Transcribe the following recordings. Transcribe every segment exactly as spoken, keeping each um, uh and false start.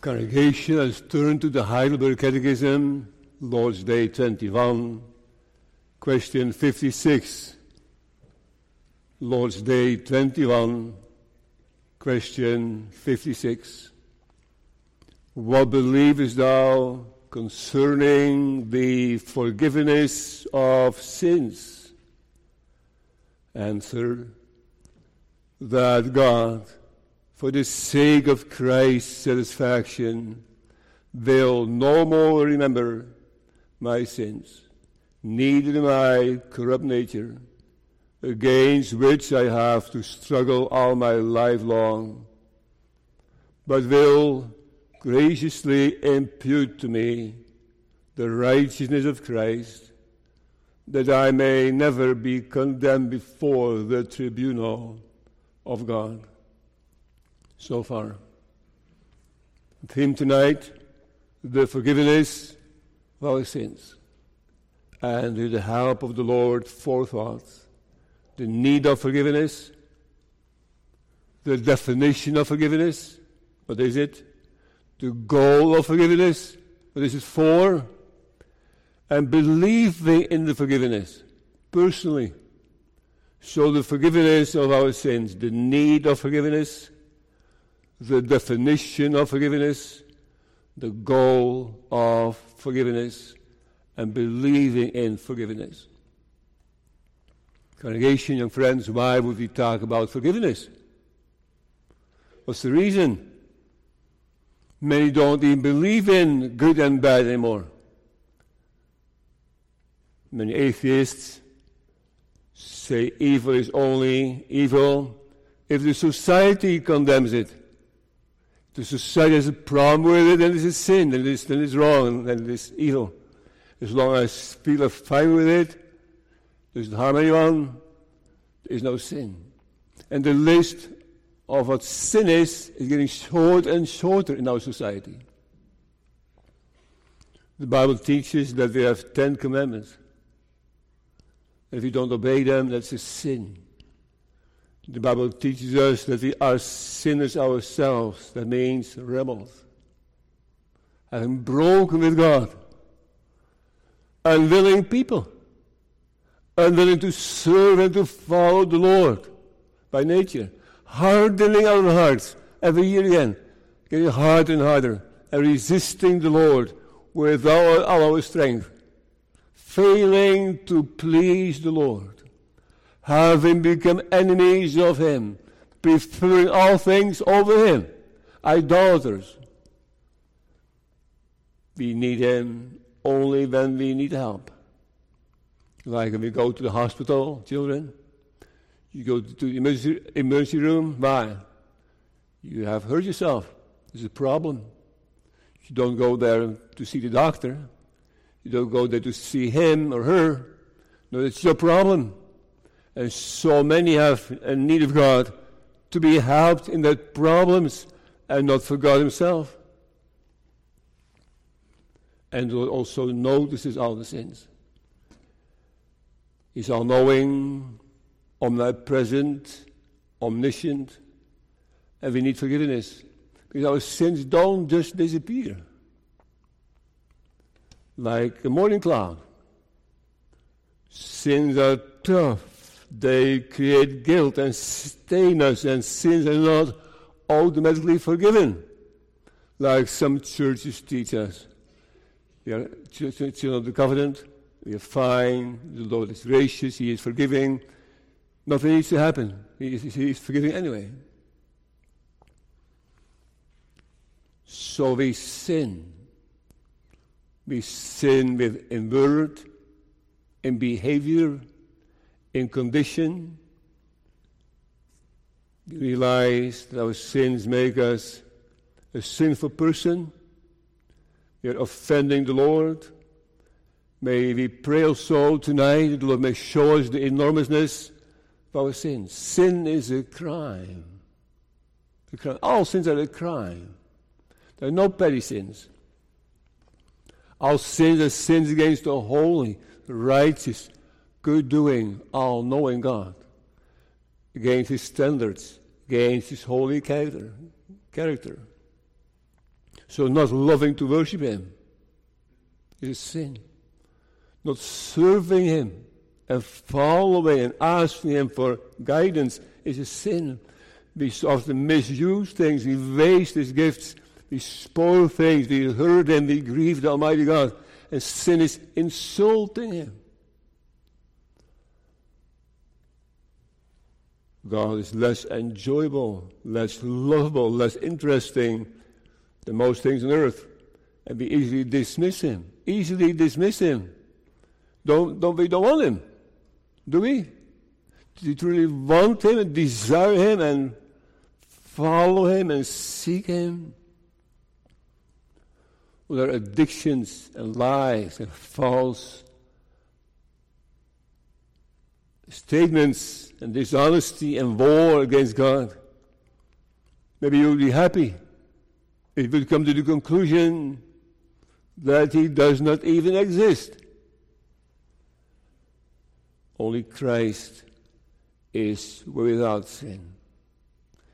Congregation, let's turn to the Heidelberg Catechism, Lord's Day twenty-one, question fifty-six. Lord's Day twenty-one, question fifty-six. What believest thou concerning the forgiveness of sins? Answer, that God, for the sake of Christ's satisfaction, will no more remember my sins, neither my corrupt nature, against which I have to struggle all my life long, but will graciously impute to me the righteousness of Christ, that I may never be condemned before the tribunal of God. So far. The theme tonight, the forgiveness of our sins. And with the help of the Lord, four thoughts. The need of forgiveness. The definition of forgiveness. What is it? The goal of forgiveness. What is it for? And believing in the forgiveness, personally. So the forgiveness of our sins, the need of forgiveness, the definition of forgiveness, the goal of forgiveness, and believing in forgiveness. Congregation, young friends, why would we talk about forgiveness? What's the reason? Many don't even believe in good and bad anymore. Many atheists say evil is only evil if the society condemns it. The society has a problem with it, then it's a sin, then it's, then it's wrong, then it's evil. As long as people are fine with it, there isn't harm anyone, there is no sin. And the list of what sin is is getting shorter and shorter in our society. The Bible teaches that we have ten commandments. If you don't obey them, that's a sin. The Bible teaches us that we are sinners ourselves. That means rebels. Having broken with God. Unwilling people. Unwilling to serve and to follow the Lord by nature. Hardening our hearts every year again. Getting harder and harder. And resisting the Lord with all, all our strength. Failing to please the Lord. Having become enemies of him, preferring all things over him, idolaters. We need him only when we need help. Like when we go to the hospital, children, you go to the emergency, emergency room, why? You have hurt yourself. There's a problem. You don't go there to see the doctor. You don't go there to see him or her. No, it's your problem. And so many have a need of God to be helped in their problems and not for God himself. And the Lord also notices all the sins. He's all-knowing, omnipresent, omniscient, and we need forgiveness. Because our sins don't just disappear. Like a morning cloud. Sins are tough. They create guilt and stain us, and sins are not automatically forgiven, like some churches teach us. We are children of the covenant, we are fine, the Lord is gracious, he is forgiving. Nothing needs to happen, he is, he is forgiving anyway. So we sin. We sin with in word, in behavior, in condition. We realize that our sins make us a sinful person. We are offending the Lord. May we pray also tonight that the Lord may show us the enormousness of our sins. Sin is a crime. A crime. All sins are a crime. There are no petty sins. All sins are sins against the holy, righteous, good-doing, all-knowing God, against his standards, against his holy character. character. So not loving to worship him is a sin. Not serving him and following and asking him for guidance is a sin. We often misuse things, we waste his gifts, we spoil things, we hurt him, we grieve the Almighty God. And sin is insulting him. God is less enjoyable, less lovable, less interesting than most things on earth. And we easily dismiss him. Easily dismiss him. Don't, don't we don't want him, do we? Do we truly want him and desire him and follow him and seek him? Well, there are addictions and lies and false statements and dishonesty and war against God. Maybe you'll be happy if you would come to the conclusion that he does not even exist. Only Christ is without sin.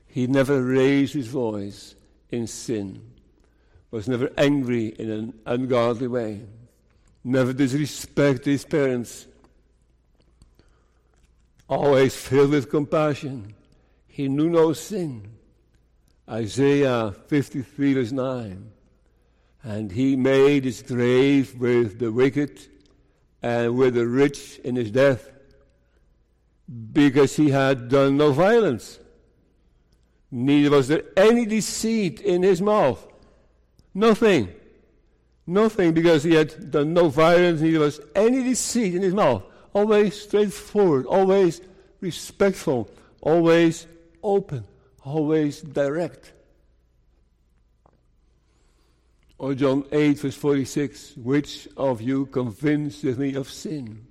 He never raised his voice in sin, was never angry in an ungodly way, never disrespected his parents, always filled with compassion. He knew no sin. Isaiah fifty-three verse nine. And he made his grave with the wicked and with the rich in his death, because he had done no violence, neither was there any deceit in his mouth. Nothing. Nothing, because he had done no violence, neither was any deceit in his mouth. Always straightforward, always respectful, always open, always direct. Or John eight, verse forty-six, which of you convinces me of sin?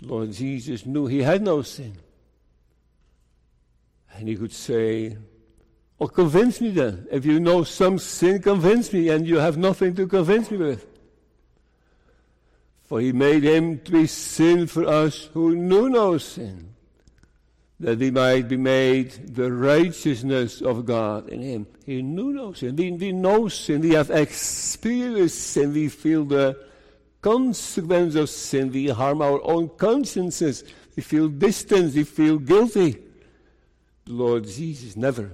Lord Jesus knew he had no sin. And he could say, oh, convince me then. If you know some sin, convince me, and you have nothing to convince me with. For he made him to be sin for us who knew no sin, that we might be made the righteousness of God in him. He knew no sin. We, we know sin. We have experienced sin. We feel the consequence of sin. We harm our own consciences. We feel distance. We feel guilty. The Lord Jesus never.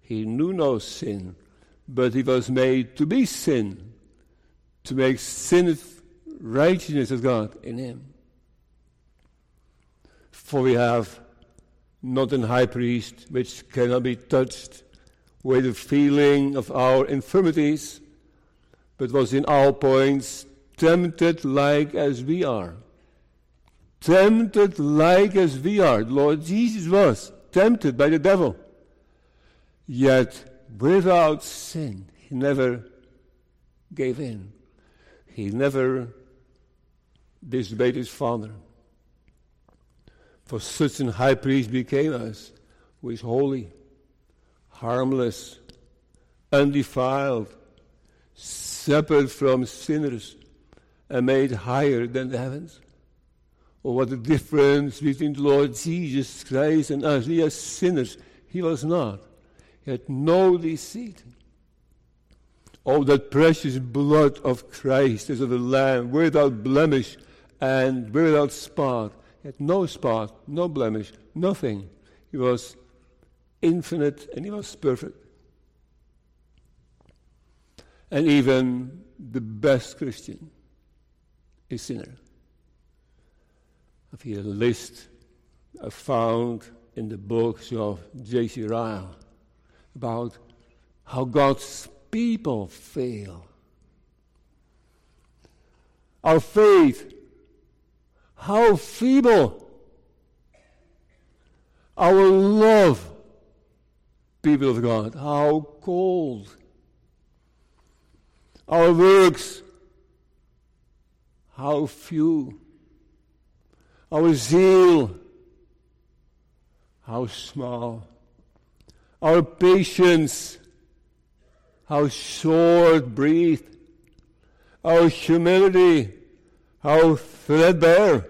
He knew no sin, but he was made to be sin, to make sin righteousness of God in him. For we have not an high priest which cannot be touched with the feeling of our infirmities, but was in all points tempted like as we are. Tempted like as we are. Lord Jesus was tempted by the devil, yet without sin. He never gave in. He never disobeyed his Father. For such an high priest became us, who is holy, harmless, undefiled, separate from sinners, and made higher than the heavens. Oh, what a difference between the Lord Jesus Christ and us. We are sinners. He was not. He had no deceit. Oh, that precious blood of Christ as of the Lamb, without blemish and without spot. He had no spot, no blemish, nothing. He was infinite and he was perfect. And even the best Christian is sinner. I've here a list I found in the books of J C Ryle about how God's people fail. Our faith, how feeble. Our love, people of God, how cold. Our works, how few. Our zeal, how small. Our patience, how short breathed. Our humility, how threadbare.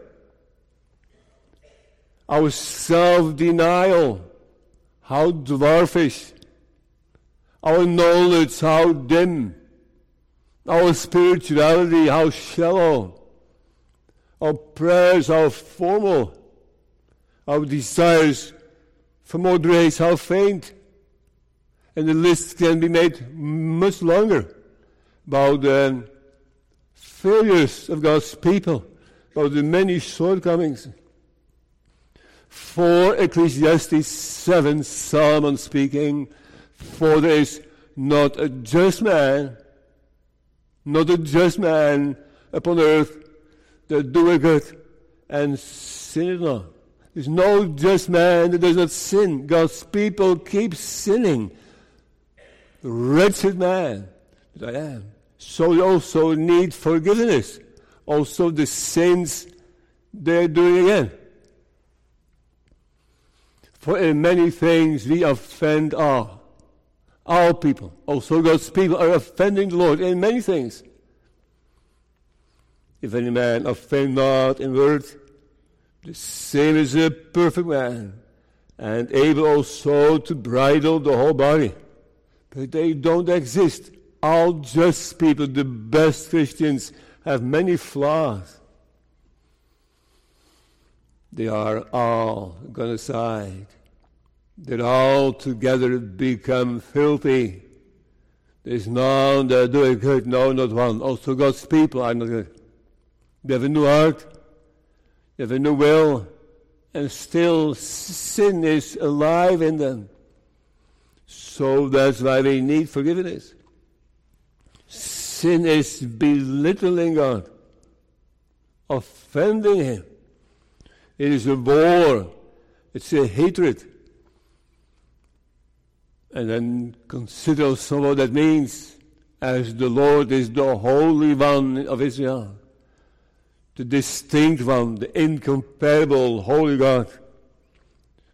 Our self-denial, how dwarfish. our knowledge, how dim, our spirituality, how shallow, our prayers, how formal, our desires for more grace, how faint. And the list can be made much longer about the failures of God's people, about the many shortcomings. For Ecclesiastes seven, Solomon speaking, for there is not a just man, not a just man upon earth that doeth good and sinneth not. There is no just man that does not sin. God's people keep sinning. Wretched man that I am. So we also need forgiveness. Also the sins they are doing again. For in many things we offend all. Our people, also God's people, are offending the Lord in many things. If any man offend not in word, the same is a perfect man, and able also to bridle the whole body. But they don't exist. All just people, the best Christians, have many flaws. They are all gone aside. That all together become filthy. There is none that doeth good, no, not one. Also God's people are not good. They have a new heart, they have a new will, and still sin is alive in them. So that's why we need forgiveness. Sin is belittling God, offending Him. It is a war, it's a hatred. And then consider also what that means, as the Lord is the Holy One of Israel, the distinct one, the incomparable Holy God.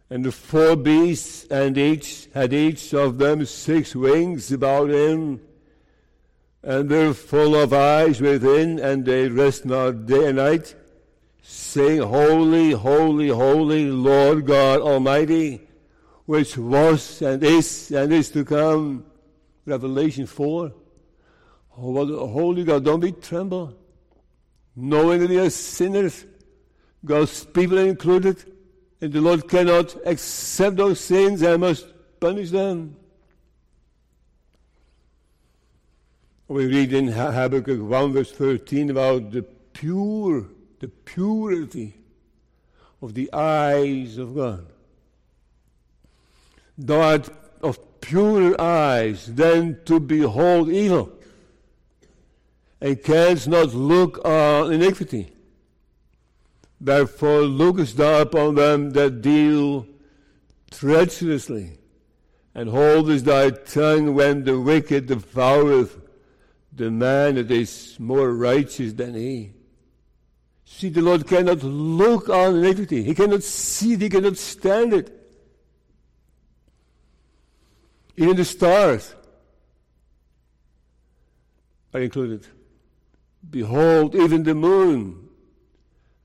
And the four beasts and each had each of them six wings about him, and were full of eyes within, and they rest not day and night, saying, Holy, holy, holy, Lord God Almighty, which was and is and is to come. Revelation four. Holy God, don't be tremble. Knowing that we are sinners, God's people are included, and the Lord cannot accept those sins and must punish them. We read in Habakkuk one verse thirteen about the pure, the purity of the eyes of God. Thou art of purer eyes than to behold evil, and canst not look on iniquity. Therefore lookest thou upon them that deal treacherously, and holdest thy tongue when the wicked devoureth the man that is more righteous than he. See, the Lord cannot look on iniquity. He cannot see it. He cannot stand it. Even the stars are included. Behold, even the moon,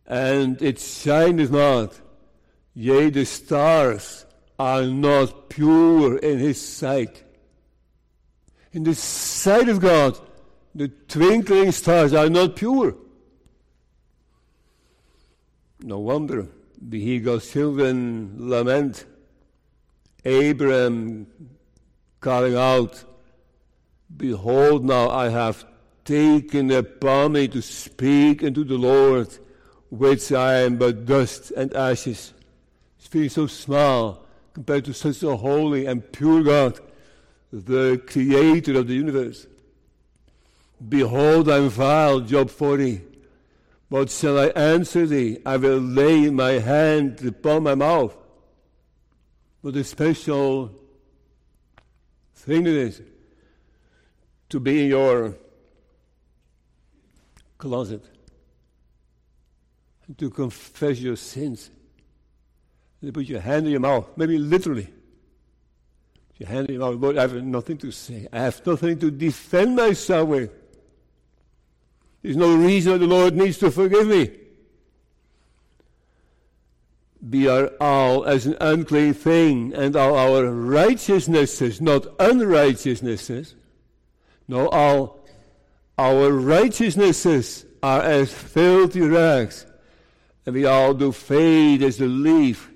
and it shineth not. Yea, the stars are not pure in his sight. In the sight of God, the twinkling stars are not pure. No wonder we hear God's children lament. Abraham calling out, Behold now I have taken upon me to speak unto the Lord, which I am but dust and ashes. He's feeling so small compared to such a holy and pure God, the creator of the universe. Behold, I am vile, Job forty. What shall I answer thee? I will lay my hand upon my mouth. What a special thing it is to be in your closet and to confess your sins. You put your hand in your mouth, maybe literally. Your hand in your mouth, Lord, I have nothing to say. I have nothing to defend myself with. There's no reason the Lord needs to forgive me. we are all as an unclean thing, and all our righteousnesses, not unrighteousnesses, no, all our righteousnesses are as filthy rags, and we all do fade as a leaf,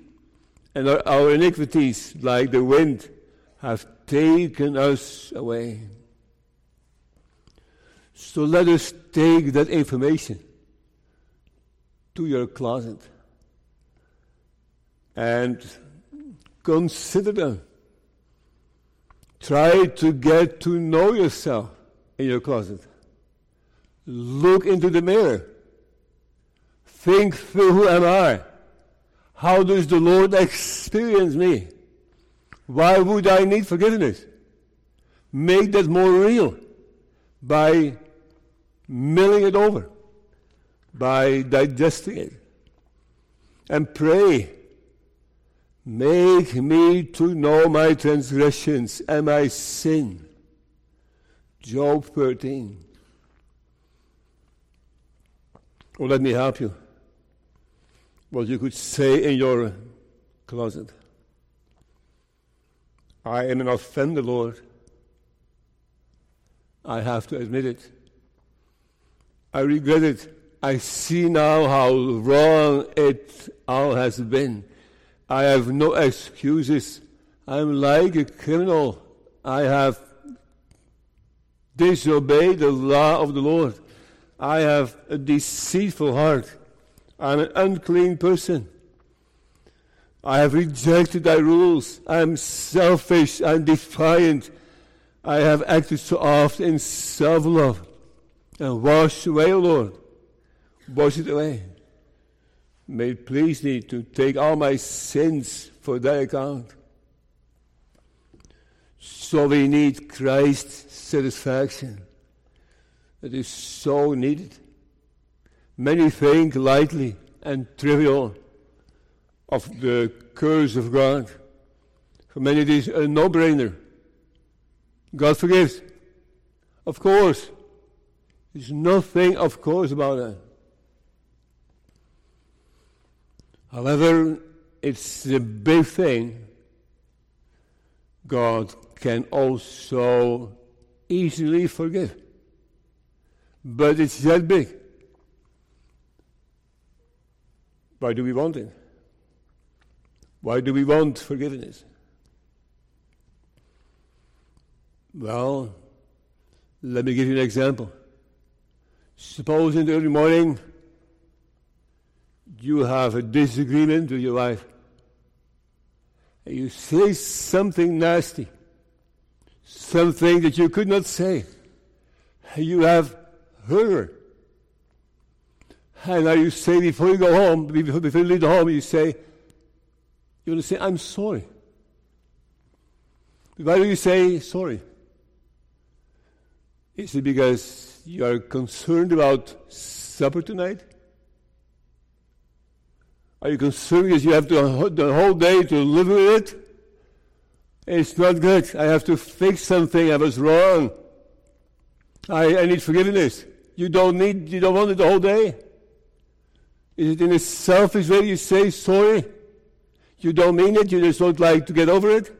and our, our iniquities, like the wind, have taken us away. So let us take that information to your closet and consider them. Try to get to know yourself in your closet. Look into the mirror. Think through, who am I? How does the Lord experience me? Why would I need forgiveness? Make that more real by milling it over, by digesting it. And pray, make me to know my transgressions and my sin. Job thirteen. Oh, let me help you. What you could say in your closet. I am an offender, Lord. I have to admit it. I regret it. I see now how wrong it all has been. I have no excuses. I'm like a criminal. I have disobeyed the law of the Lord. I have a deceitful heart. I'm an unclean person. I have rejected thy rules. I am selfish and defiant. I have acted so oft in self-love. And wash away, O Lord. Wash it away. May it please thee to take all my sins for thy account. So we need Christ's satisfaction. It is so needed. Many think lightly and trivial of the curse of God. For many it is a no-brainer. God forgives. Of course. There's nothing of course about that. However, it's a big thing. God can also easily forgive. But it's that big. Why do we want it? Why do we want forgiveness? Well, let me give you an example. Suppose in the early morning you have a disagreement with your wife. And you say something nasty, something that you could not say. You have heard her. And now you say, before you go home, before you leave the home, you say, you want to say, I'm sorry. Why do you say sorry? Is it because you are concerned about supper tonight? Are you concerned because you have to, the whole day to live with it? It's not good. I have to fix something. I was wrong. I, I need forgiveness. You don't need, you don't want it the whole day? Is it in a selfish way you say sorry? You don't mean it, you just don't like to get over it?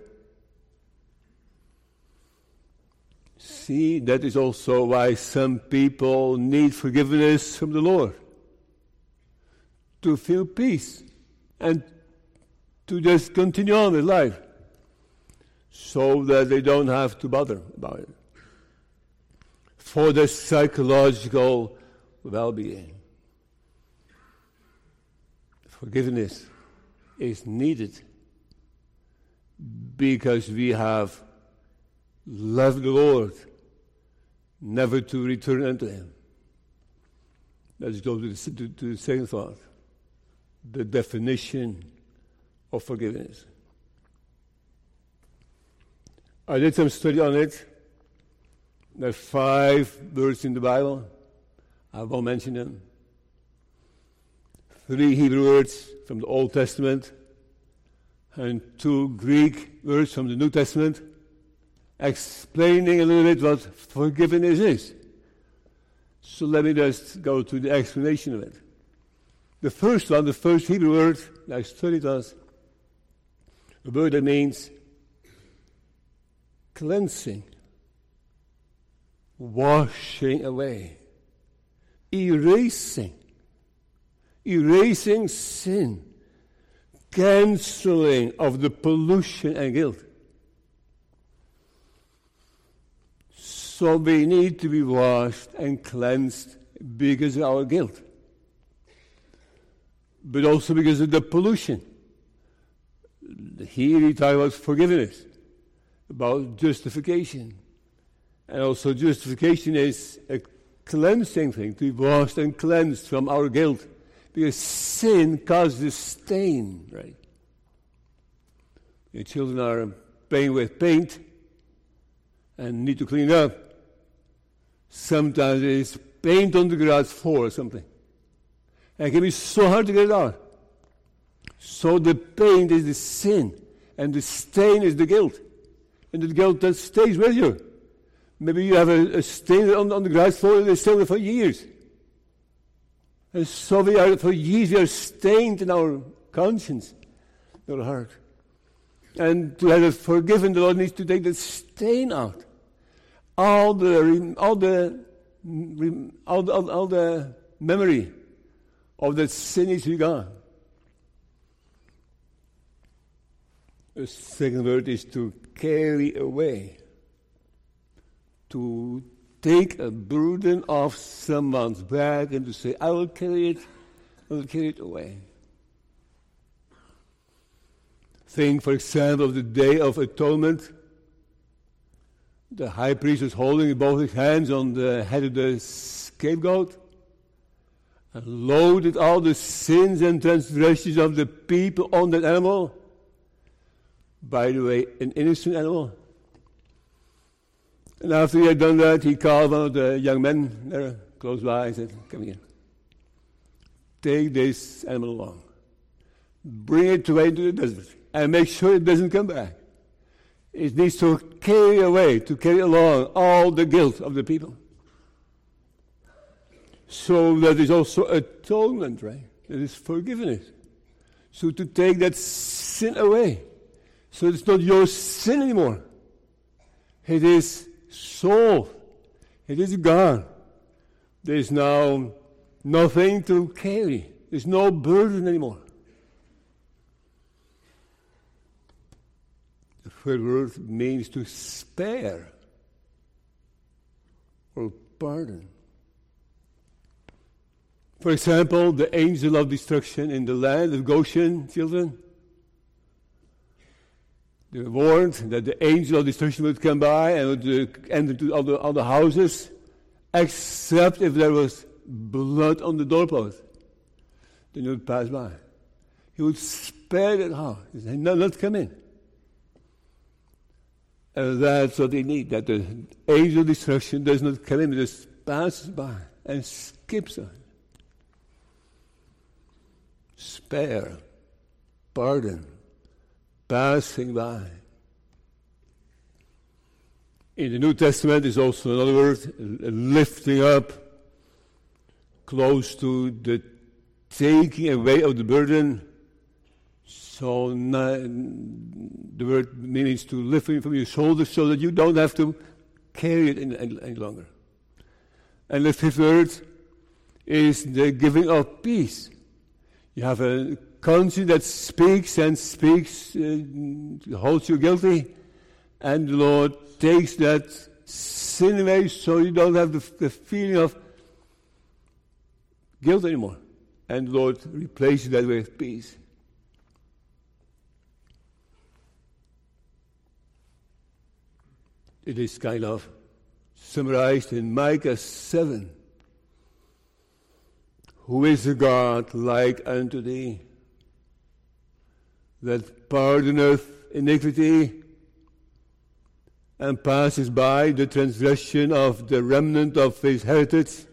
See, that is also why some people need forgiveness from the Lord. To feel peace and to just continue on with life so that they don't have to bother about it. For their psychological well-being. Forgiveness is needed because we have loved the Lord, never to return unto Him. Let's go to the, to, to the second thought, the definition of forgiveness. I did some study on it. There are five words in the Bible. I won't mention them. Three Hebrew words from the Old Testament and two Greek words from the New Testament, explaining a little bit what forgiveness is. So let me just go to the explanation of it. The first one, the first Hebrew word, I studied as a word that means cleansing, washing away, erasing, erasing sin, canceling of the pollution and guilt. So we need to be washed and cleansed because of our guilt, but also because of the pollution. Here he talks about forgiveness, about justification. And also justification is a cleansing thing, to be washed and cleansed from our guilt, because sin causes stain, right? Your children are playing with paint and need to clean up. Sometimes there is paint on the garage floor or something. And it can be so hard to get it out. So the paint is the sin, and the stain is the guilt. And the guilt that stays with you. Maybe you have a, a stain on, on the garage floor, and they stay there for years. And so we are, for years, we are stained in our conscience, in our heart. And to have it forgiven, the Lord needs to take the stain out. All the, all the, all the, all the memory of that sin is gone. The second word is to carry away. To take a burden off someone's back and to say, I will carry it, I will carry it away. Think, for example, of the Day of Atonement. The high priest was holding both his hands on the head of the scapegoat and loaded all the sins and transgressions of the people on that animal. By the way, an innocent animal. And after he had done that, he called one of the young men there close by and said, come here. Take this animal along. Bring it away into the desert. And make sure it doesn't come back. It needs to carry away, to carry along all the guilt of the people. So that is also atonement, right? That is forgiveness. So to take that sin away. So it's not your sin anymore. It is solved. It is gone. There is now nothing to carry. There's no burden anymore. The third word means to spare or pardon. For example, the angel of destruction in the land of Goshen, children. They were warned that the angel of destruction would come by and would enter into all the, all the houses, except if there was blood on the doorpost. Then he would pass by. He would spare that house. He said, no, not come in. And that's what they need, that the angel of destruction does not come in, it just passes by and skips on. Spare, pardon. Passing by. In the New Testament is also another word, lifting up, close to the taking away of the burden. So the word means to lift it from your shoulders so that you don't have to carry it any longer. And the fifth word is the giving of peace. You have a conscience that speaks and speaks, uh, holds you guilty, and the Lord takes that sin away so you don't have the, the feeling of guilt anymore. And the Lord replaces that with peace. It is kind of summarized in Micah seven. Who is a God like unto thee? That pardoneth iniquity and passes by the transgression of the remnant of his heritage.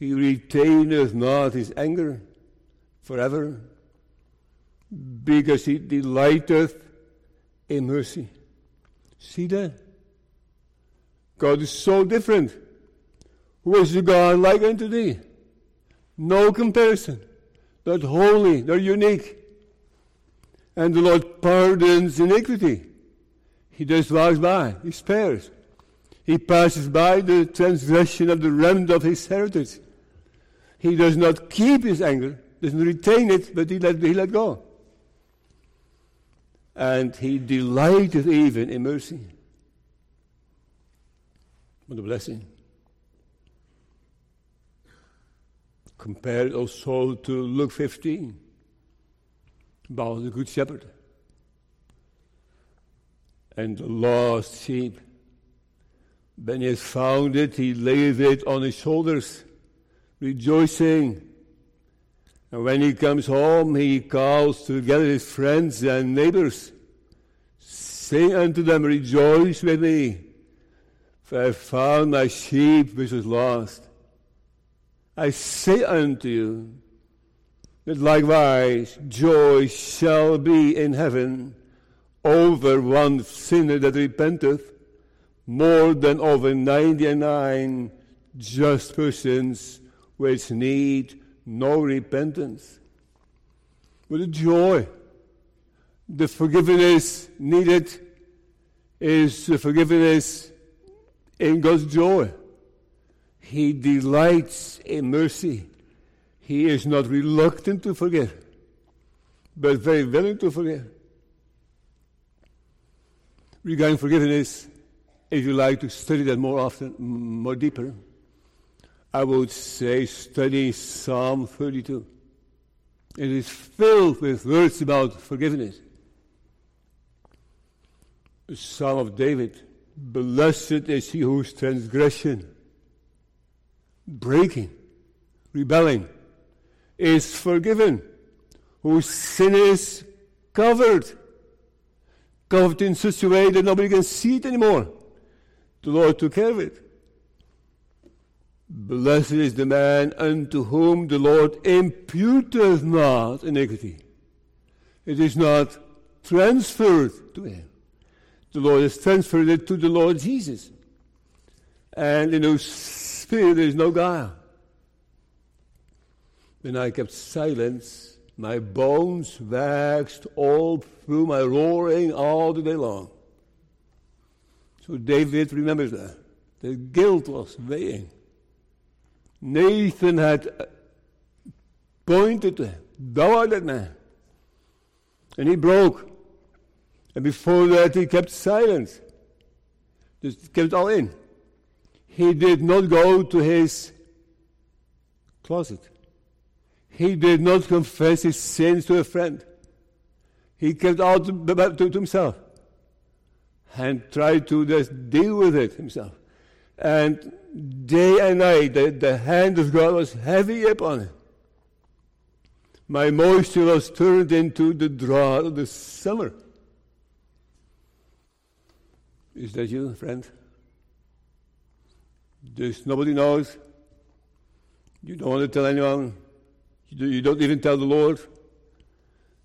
He retaineth not his anger forever, because he delighteth in mercy. See that? God is so different. Who is the God like unto thee? No comparison. They're holy. They're unique. And the Lord pardons iniquity. He just walks by. He spares. He passes by the transgression of the remnant of his heritage. He does not keep his anger, doesn't retain it, but he let, he let go. And he delighted even in mercy. What a blessing. Compared also to Luke fifteen, about the Good Shepherd and the lost sheep. When he has found it, he lays it on his shoulders, rejoicing. And when he comes home, he calls together his friends and neighbors, saying unto them, rejoice with me, for I found my sheep which was lost. I say unto you, that likewise joy shall be in heaven over one sinner that repenteth, more than over ninety-nine just persons which need no repentance. What a joy. The forgiveness needed is the forgiveness in God's joy. He delights in mercy. He is not reluctant to forgive, but very willing to forgive. Regarding forgiveness, if you like to study that more often, more deeper, I would say study Psalm thirty-two. It is filled with words about forgiveness. The Psalm of David, blessed is he whose transgression, breaking, rebelling, is forgiven, whose sin is covered, covered in such a way that nobody can see it anymore. The Lord took care of it. Blessed is the man unto whom the Lord imputeth not iniquity. It is not transferred to him. The Lord has transferred it to the Lord Jesus. And in whose spirit there is no guile. When I kept silence, my bones waxed all through my roaring all the day long. So David remembers that. The guilt was weighing. Nathan had pointed to him. Thou art that man. And he broke. And before that he kept silence. Just kept it all in. He did not go to his closet. He did not confess his sins to a friend. He kept all to, to himself. And tried to just deal with it himself. And day and night, the, the hand of God was heavy upon him. My moisture was turned into the drought of the summer. Is that you, friend? Just nobody knows. You don't want to tell anyone. You don't even tell the Lord.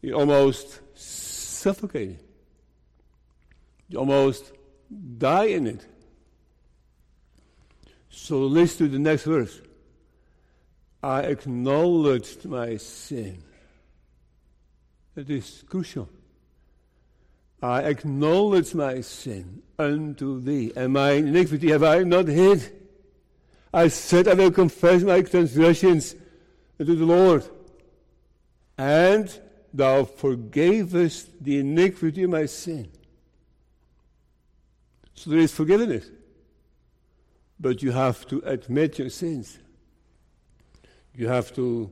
You're almost suffocating. You almost die in it. So listen to the next verse. I acknowledged my sin. That is crucial. I acknowledged my sin unto thee, and my iniquity have I not hid. I said I will confess my transgressions unto the Lord, and thou forgavest the iniquity of my sin. So there is forgiveness. But you have to admit your sins. You have to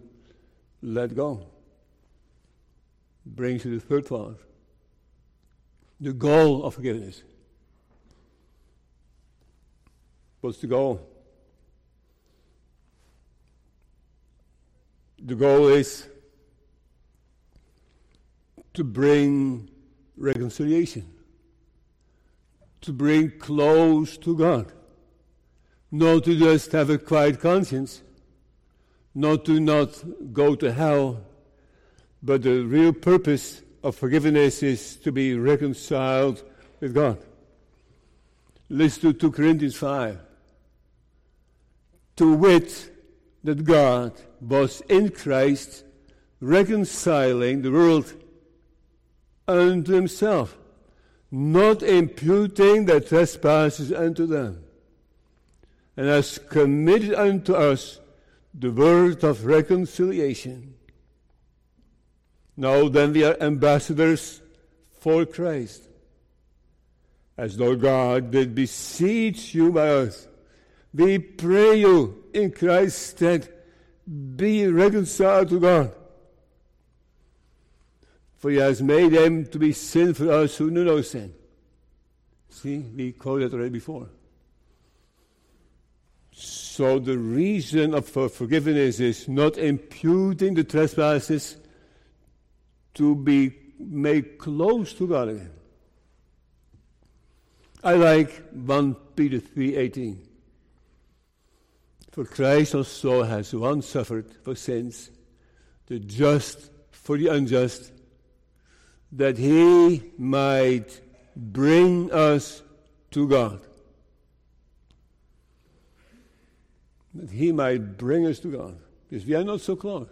let go. Brings you to the third part. The goal of forgiveness. What's the goal? The goal is to bring reconciliation. To bring close to God. Not to just have a quiet conscience, not to not go to hell, but the real purpose of forgiveness is to be reconciled with God. Listen to two Corinthians five. To wit, that God, was in Christ reconciling the world unto himself, not imputing their trespasses unto them, and has committed unto us the word of reconciliation. Now then, we are ambassadors for Christ, as though God did beseech you by us. We pray you in Christ's stead, be reconciled to God. For he has made him to be sin for us who knew no sin. See, we quoted that already before. So the reason of forgiveness is not imputing the trespasses to be made close to God again. I like First Peter three eighteen. For Christ also has once suffered for sins, the just for the unjust, that he might bring us to God. That he might bring us to God. Because we are not so close.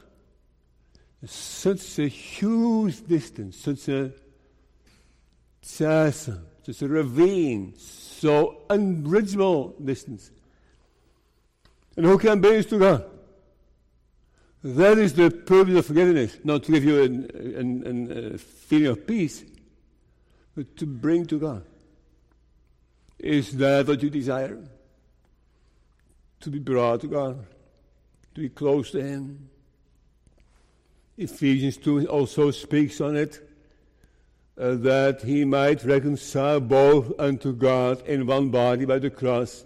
There's such a huge distance, such a chasm, such a ravine, so unbridgeable distance. And who can bring us to God? That is the purpose of forgiveness, not to give you an, an, an, a feeling of peace, but to bring to God. Is that what you desire? To be brought to God, to be close to him. Ephesians two also speaks on it, uh, that he might reconcile both unto God in one body by the cross,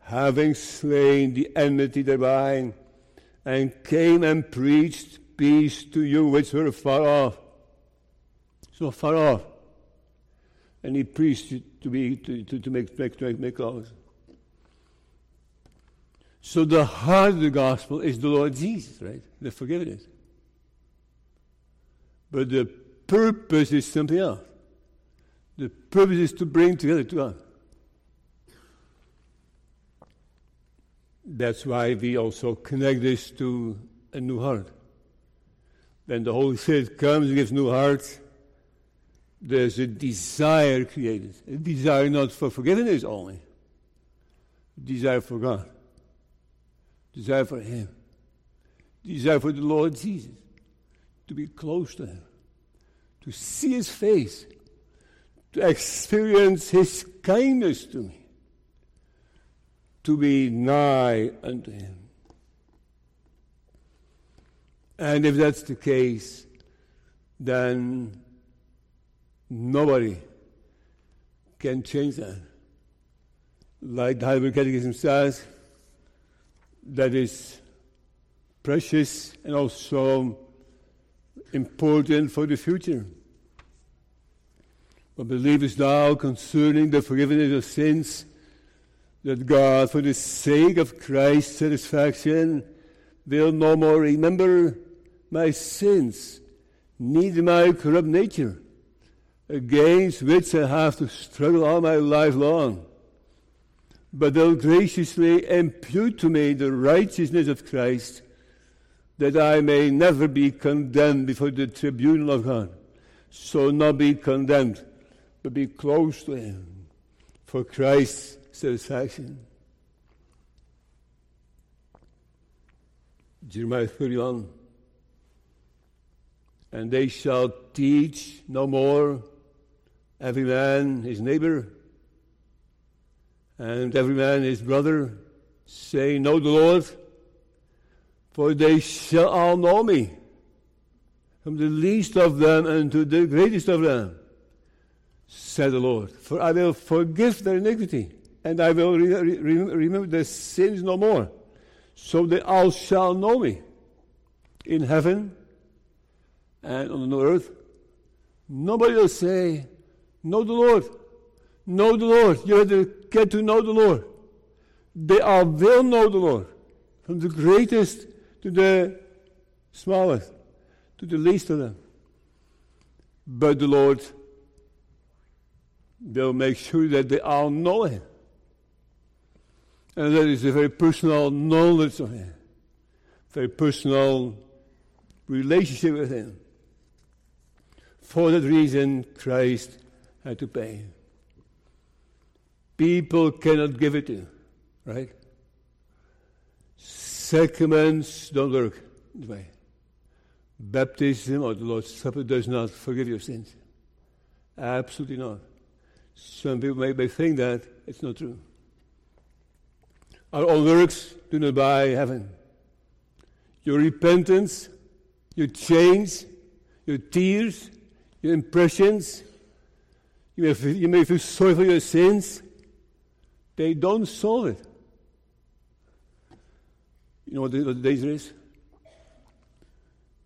having slain the enmity thereby, and came and preached peace to you which were far off. So far off. And he preached to be to, to, to make make, make, make close. So the heart of the gospel is the Lord Jesus, right? The forgiveness. But the purpose is something else. The purpose is to bring together to God. That's why we also connect this to a new heart. When the Holy Spirit comes and gives new hearts, there's a desire created. A desire not for forgiveness only. Desire for God. Desire for him. Desire for the Lord Jesus. To be close to him. To see his face. To experience his kindness to me. To be nigh unto him. And if that's the case, then nobody can change that. Like the Heidelberg Catechism says, that is precious and also important for the future. What believest thou concerning the forgiveness of sins, that God, for the sake of Christ's satisfaction, will no more remember my sins, neither my corrupt nature, against which I have to struggle all my life long, but will graciously impute to me the righteousness of Christ, that I may never be condemned before the tribunal of God. So not be condemned, but be close to him, for Christ's satisfaction. Jeremiah thirty-one. And they shall teach no more every man his neighbor, and every man his brother, saying, Know the Lord, for they shall all know me, from the least of them unto the greatest of them, said the Lord. For I will forgive their iniquity, and I will re- re- remember their sins no more. So they all shall know me, in heaven and on the earth. Nobody will say, Know the Lord. Know the Lord. You have to get to know the Lord. They all will know the Lord. From the greatest to the smallest, to the least of them. But the Lord will make sure that they all know him. And that is a very personal knowledge of him. their personal relationship with him. For that reason, Christ had to pay. People cannot give it to you, right? Sacraments don't work that way. Baptism or the Lord's Supper does not forgive your sins. Absolutely not. Some people may, may think that. It's not true. Our own works do not buy heaven. Your repentance, your change, your tears, your impressions, you may feel, you may feel sorry for your sins, they don't solve it. You know what the, what the danger is?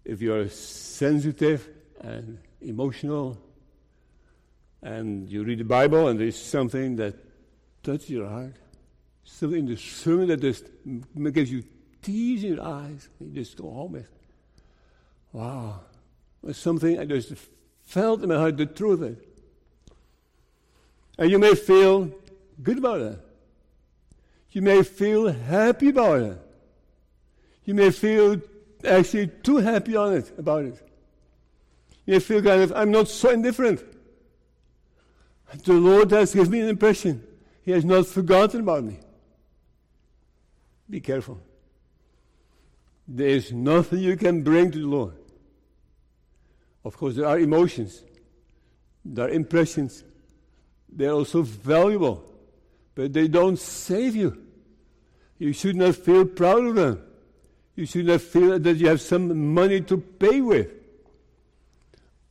If you are sensitive and emotional, and you read the Bible and there's something that touches your heart, something in the sermon that just gives you tears in your eyes, you just go home with, wow, there's something I just felt in my heart, the truth of it. And you may feel good about it. You may feel happy about it. You may feel actually too happy on it, about it. You may feel kind of, I'm not so indifferent. The Lord has given me an impression. He has not forgotten about me. Be careful. There is nothing you can bring to the Lord. Of course, there are emotions. There are impressions. They are also valuable. But they don't save you. You should not feel proud of them. You should not feel that you have some money to pay with.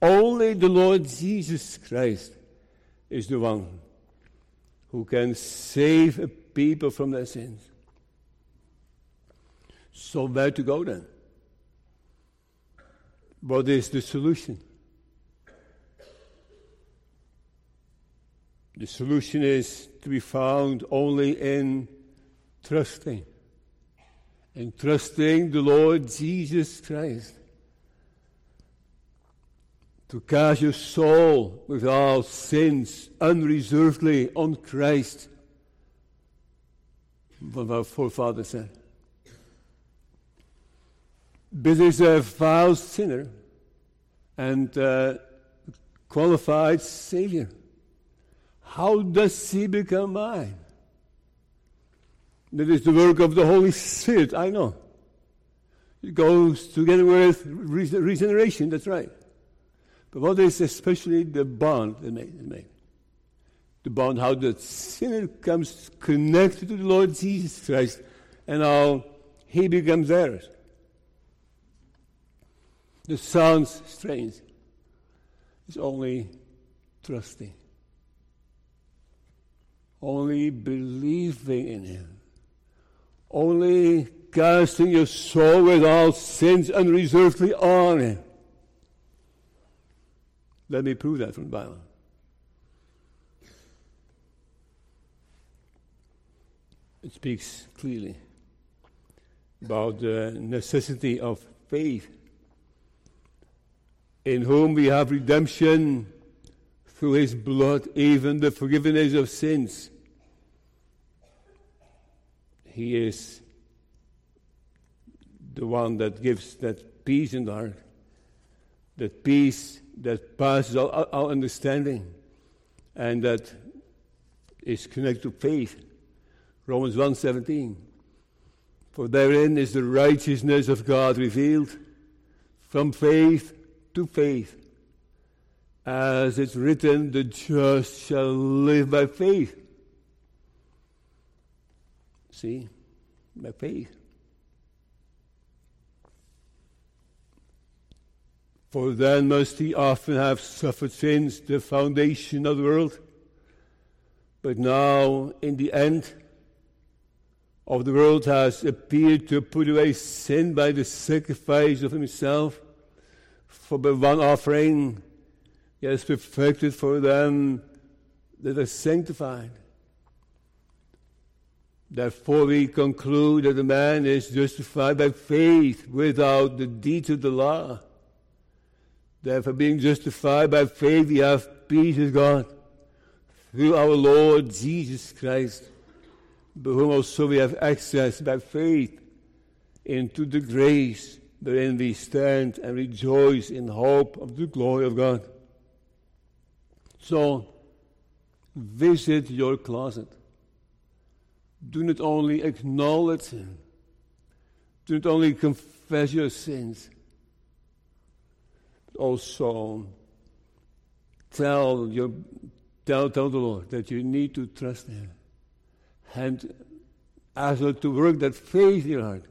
Only the Lord Jesus Christ is the one who can save a people from their sins. So where to go then? What is the solution? The solution is to be found only in trusting. In trusting the Lord Jesus Christ. To cast your soul with all sins unreservedly on Christ, what our forefathers said. But is a vile sinner and uh, qualified Savior. How does he become mine? That is the work of the Holy Spirit, I know. It goes together with regeneration, that's right. But what is especially the bond that made? The bond, how the sinner comes connected to the Lord Jesus Christ and how he becomes theirs. This sounds strange. It's only trusting. Only believing in him. Only casting your soul with all sins unreservedly on him. Let me prove that from the Bible. It speaks clearly about the necessity of faith, in whom we have redemption through his blood, even the forgiveness of sins. He is the one that gives that peace in the heart, that peace that passes all our understanding, and that is connected to faith. Romans one seventeen. For therein is the righteousness of God revealed from faith to faith. As it's written, the just shall live by faith. See? By faith. For then must he often have suffered since the foundation of the world. But now, in the end of the world, has appeared to put away sin by the sacrifice of himself. For by one offering he has perfected for them that are sanctified. Therefore we conclude that a man is justified by faith without the deeds of the law. Therefore, being justified by faith, we have peace with God through our Lord Jesus Christ, by whom also we have access by faith into the grace wherein we stand and rejoice in hope of the glory of God. So, visit your closet. Do not only acknowledge Him. Do not only confess your sins, but also tell your tell, tell the Lord that you need to trust Him. And ask Him to work that faith in your heart,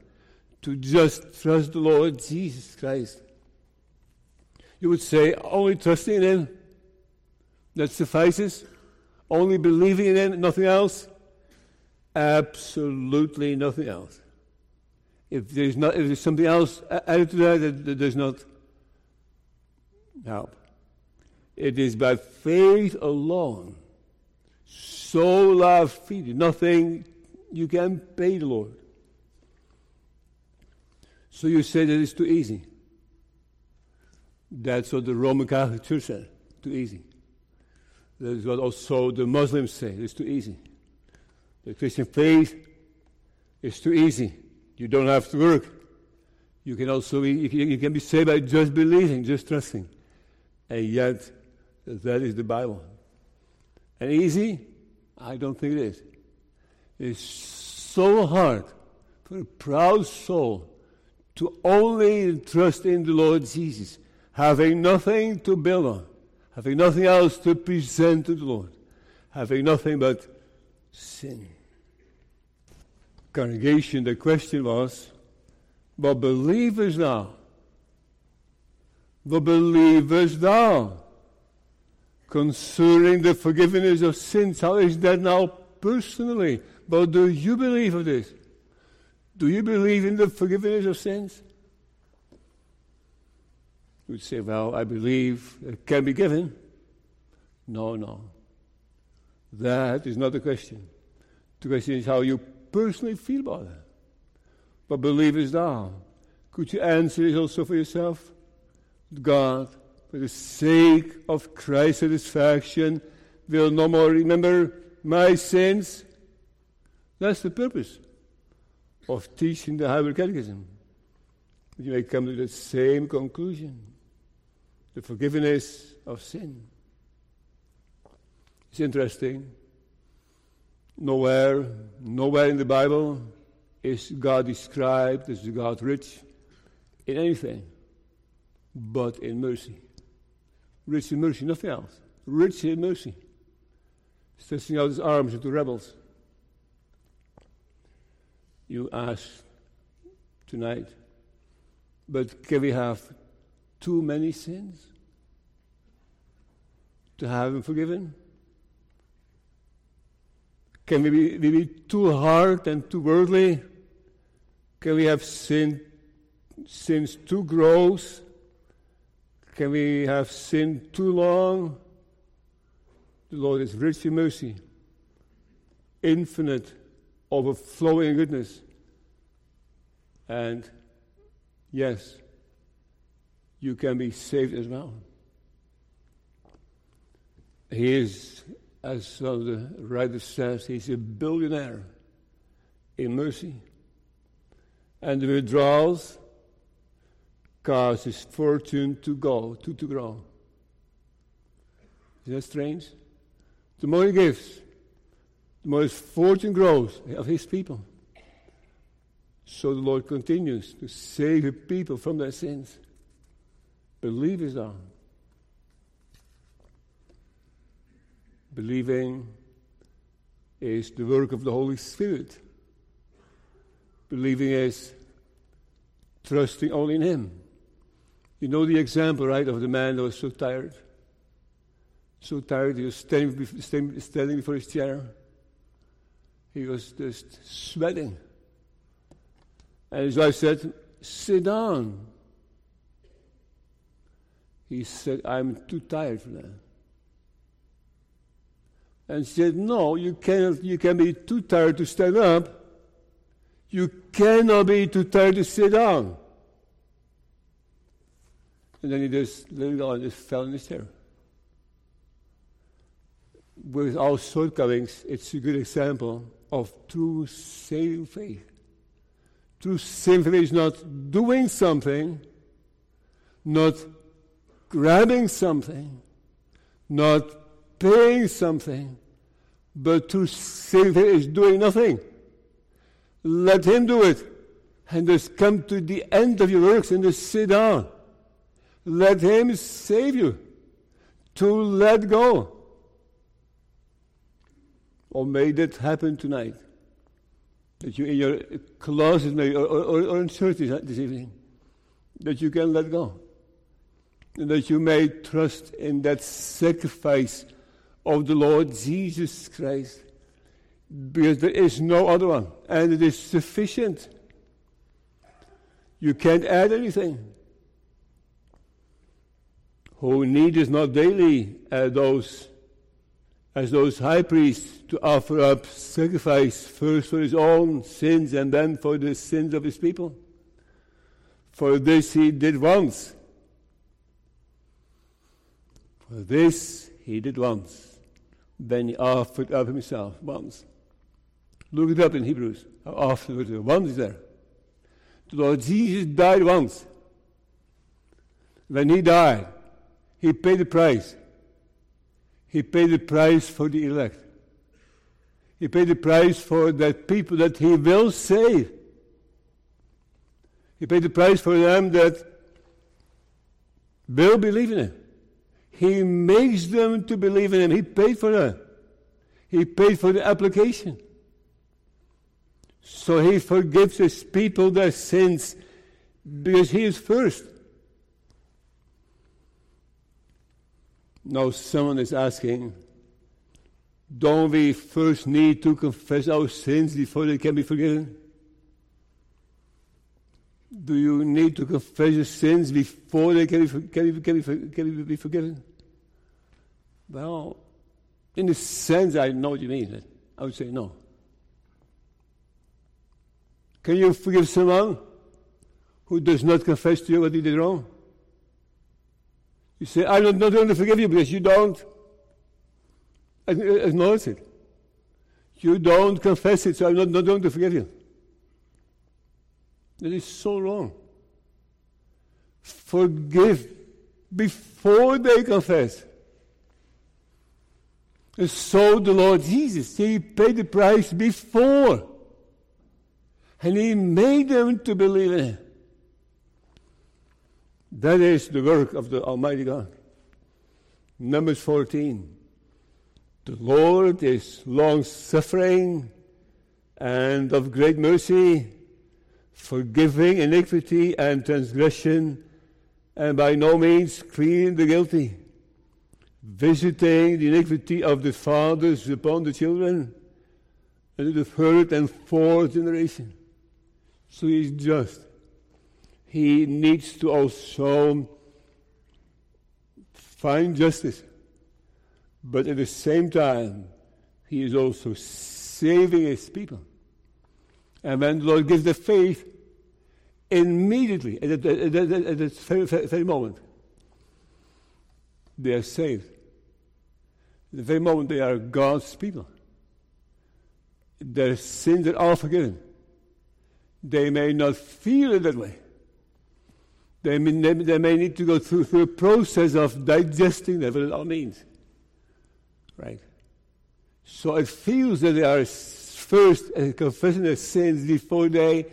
to just trust the Lord Jesus Christ. You would say, only trusting in Him, that suffices? Only believing in Him, nothing else? Absolutely nothing else. If there's not, if there's something else added to that, that, that does not help. It is by faith alone, sola fide, nothing you can pay the Lord. So you say that it's too easy. That's what the Roman Catholic Church said, too easy. That's what also the Muslims say, it's too easy. The Christian faith is too easy. You don't have to work. You can also be, you can be saved by just believing, just trusting. And yet, that is the Bible. And easy? I don't think it is. It's so hard for a proud soul to only trust in the Lord Jesus, having nothing to build on, having nothing else to present to the Lord, having nothing but sin. Congregation, the question was, but believest thou? But believest thou? Concerning the forgiveness of sins, how is that now personally? But do you believe of this? Do you believe in the forgiveness of sins? You would say, well, I believe it can be given. No, no. That is not the question. The question is how you personally feel about that. But believest thou? Could you answer it also for yourself? God, for the sake of Christ's satisfaction, will no more remember my sins. That's the purpose of teaching the Heidelberg Catechism. You may come to the same conclusion, the forgiveness of sin. It's interesting. Nowhere, nowhere in the Bible is God described as God rich in anything but in mercy. Rich in mercy, nothing else. Rich in mercy. Stretching out His arms into rebels. You ask tonight, but can we have too many sins to have them forgiven? Can we be, we be too hard and too worldly? Can we have sin, sins too gross? Can we have sin too long? The Lord is rich in mercy, infinite, overflowing in goodness. And yes, you can be saved as well. He is, as the writer says, he's a billionaire in mercy. And the withdrawals cause his fortune to go, to, to grow. Isn't that strange? The more he gives, the more his fortune grows of his people. So the Lord continues to save the people from their sins. Believe is on. Believing is the work of the Holy Spirit. Believing is trusting only in Him. You know the example, right, of the man that was so tired. So tired, he was standing, standing before his chair. He was just sweating. And his wife said, sit down. He said, I'm too tired for that. And she said, no, you cannot, you can be too tired to stand up. You cannot be too tired to sit down. And then he just let it go and just fell in his chair. With our shortcomings, it's a good example of true saving faith. True simply is not doing something, not grabbing something, not paying something, but true simply is doing nothing. Let him do it. And just come to the end of your works and just sit down. Let him save you. To let go. Or may that happen tonight. That you in your closet maybe, or, or, or in church this evening, that you can let go. And that you may trust in that sacrifice of the Lord Jesus Christ. Because there is no other one. And it is sufficient. You can't add anything. Who needeth not daily as those, as those high priests to offer up sacrifice first for his own sins and then for the sins of his people. For this he did once. For this he did once. Then he offered up himself once. Look it up in Hebrews. How often was there? Once is there. The Lord Jesus died once. When he died, he paid the price. He paid the price for the elect. He paid the price for that people that he will save. He paid the price for them that will believe in him. He makes them to believe in him. He paid for them. He paid for the application. So he forgives his people their sins because he is first. Now someone is asking, don't we first need to confess our sins before they can be forgiven? Do you need to confess your sins before they can be, can be, can be, can be forgiven? Well, in a sense, I know what you mean. I would say no. Can you forgive someone who does not confess to you what he did wrong? You say, I'm not, not going to forgive you because you don't acknowledge it. You don't confess it, so I'm not, not going to forgive you. That is so wrong. Forgive before they confess. And so the Lord Jesus, he paid the price before. And he made them to believe in him. That is the work of the Almighty God. Numbers fourteen. The Lord is long-suffering and of great mercy, forgiving iniquity and transgression, and by no means clearing the guilty, visiting the iniquity of the fathers upon the children, and the third and fourth generation. So he is just. He needs to also find justice. But at the same time, he is also saving his people. And when the Lord gives the faith, immediately, at that very, very moment, they are saved. At the very moment, they are God's people. Their sins are all forgiven. They may not feel it that way. They may, they may need to go through, through a process of digesting that, what it all means. Right? So it feels that they are first confessing their sins before they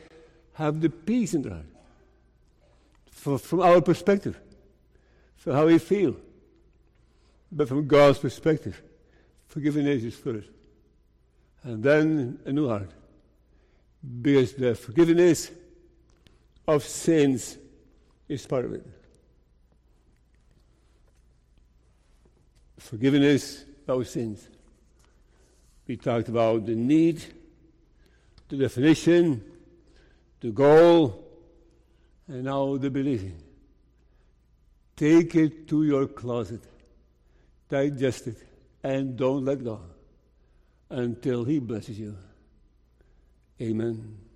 have the peace in their heart. For, from our perspective, for how we feel. But from God's perspective, forgiveness is first. And then a new heart. Because the forgiveness of sins is part of it. Forgiveness of sins. We talked about the need, the definition, the goal, and now the believing. Take it to your closet. Digest it. And don't let go until he blesses you. Amen.